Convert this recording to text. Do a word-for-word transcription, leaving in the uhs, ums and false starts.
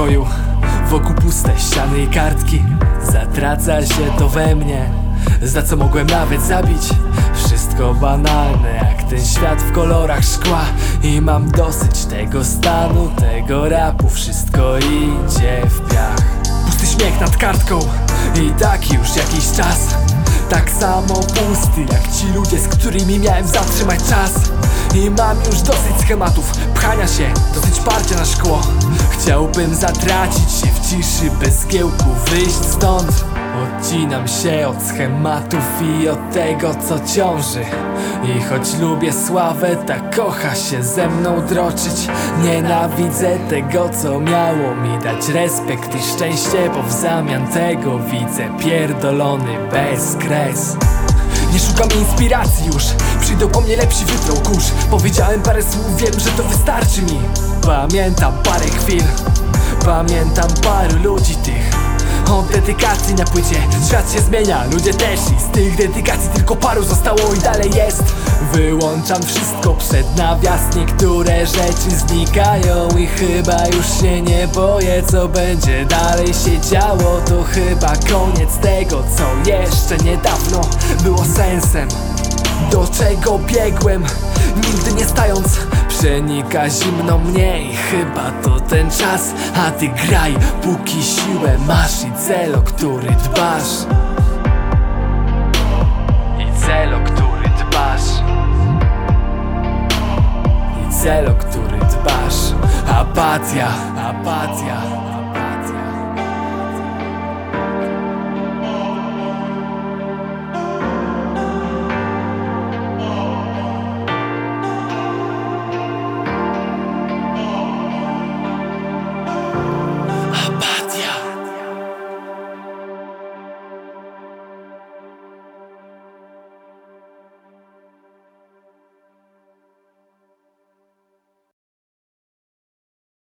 pokoju. Wokół puste ściany i kartki. Zatraca się to we mnie, za co mogłem nawet zabić. Wszystko banalne jak ten świat w kolorach szkła. I mam dosyć tego stanu, tego rapu. Wszystko idzie w piach. Pusty śmiech nad kartką i taki już jakiś czas. Tak samo pusty jak ci ludzie, z którymi miałem zatrzymać czas. I mam już dosyć schematów, pchania się, dosyć parcia na szkło. Chciałbym zatracić się w ciszy, bez kiełku wyjść stąd. Odcinam się od schematów i od tego, co ciąży. I choć lubię sławę, ta kocha się ze mną droczyć. Nienawidzę tego, co miało mi dać respekt i szczęście, bo w zamian tego widzę pierdolony bezkres. Nie szukam inspiracji już, przyjdą po mnie lepsi, wytrą kurz. Powiedziałem parę słów, wiem, że to wystarczy mi. Pamiętam parę chwil, pamiętam paru ludzi tych. Od dedykacji na płycie świat się zmienia, ludzie też. I z tych dedykacji tylko paru zostało i dalej jest. Wyłączam wszystko przed nawias, niektóre rzeczy znikają. I chyba już się nie boję, co będzie dalej się działo. To chyba koniec tego, co jeszcze niedawno było sensem. Do czego biegłem, nigdy nie stając. Przenika zimno mnie i chyba to ten czas. A ty graj, póki siłę masz i cel, o który dbasz. I cel, o który dbasz. I cel, o który dbasz. Apatia, apatia.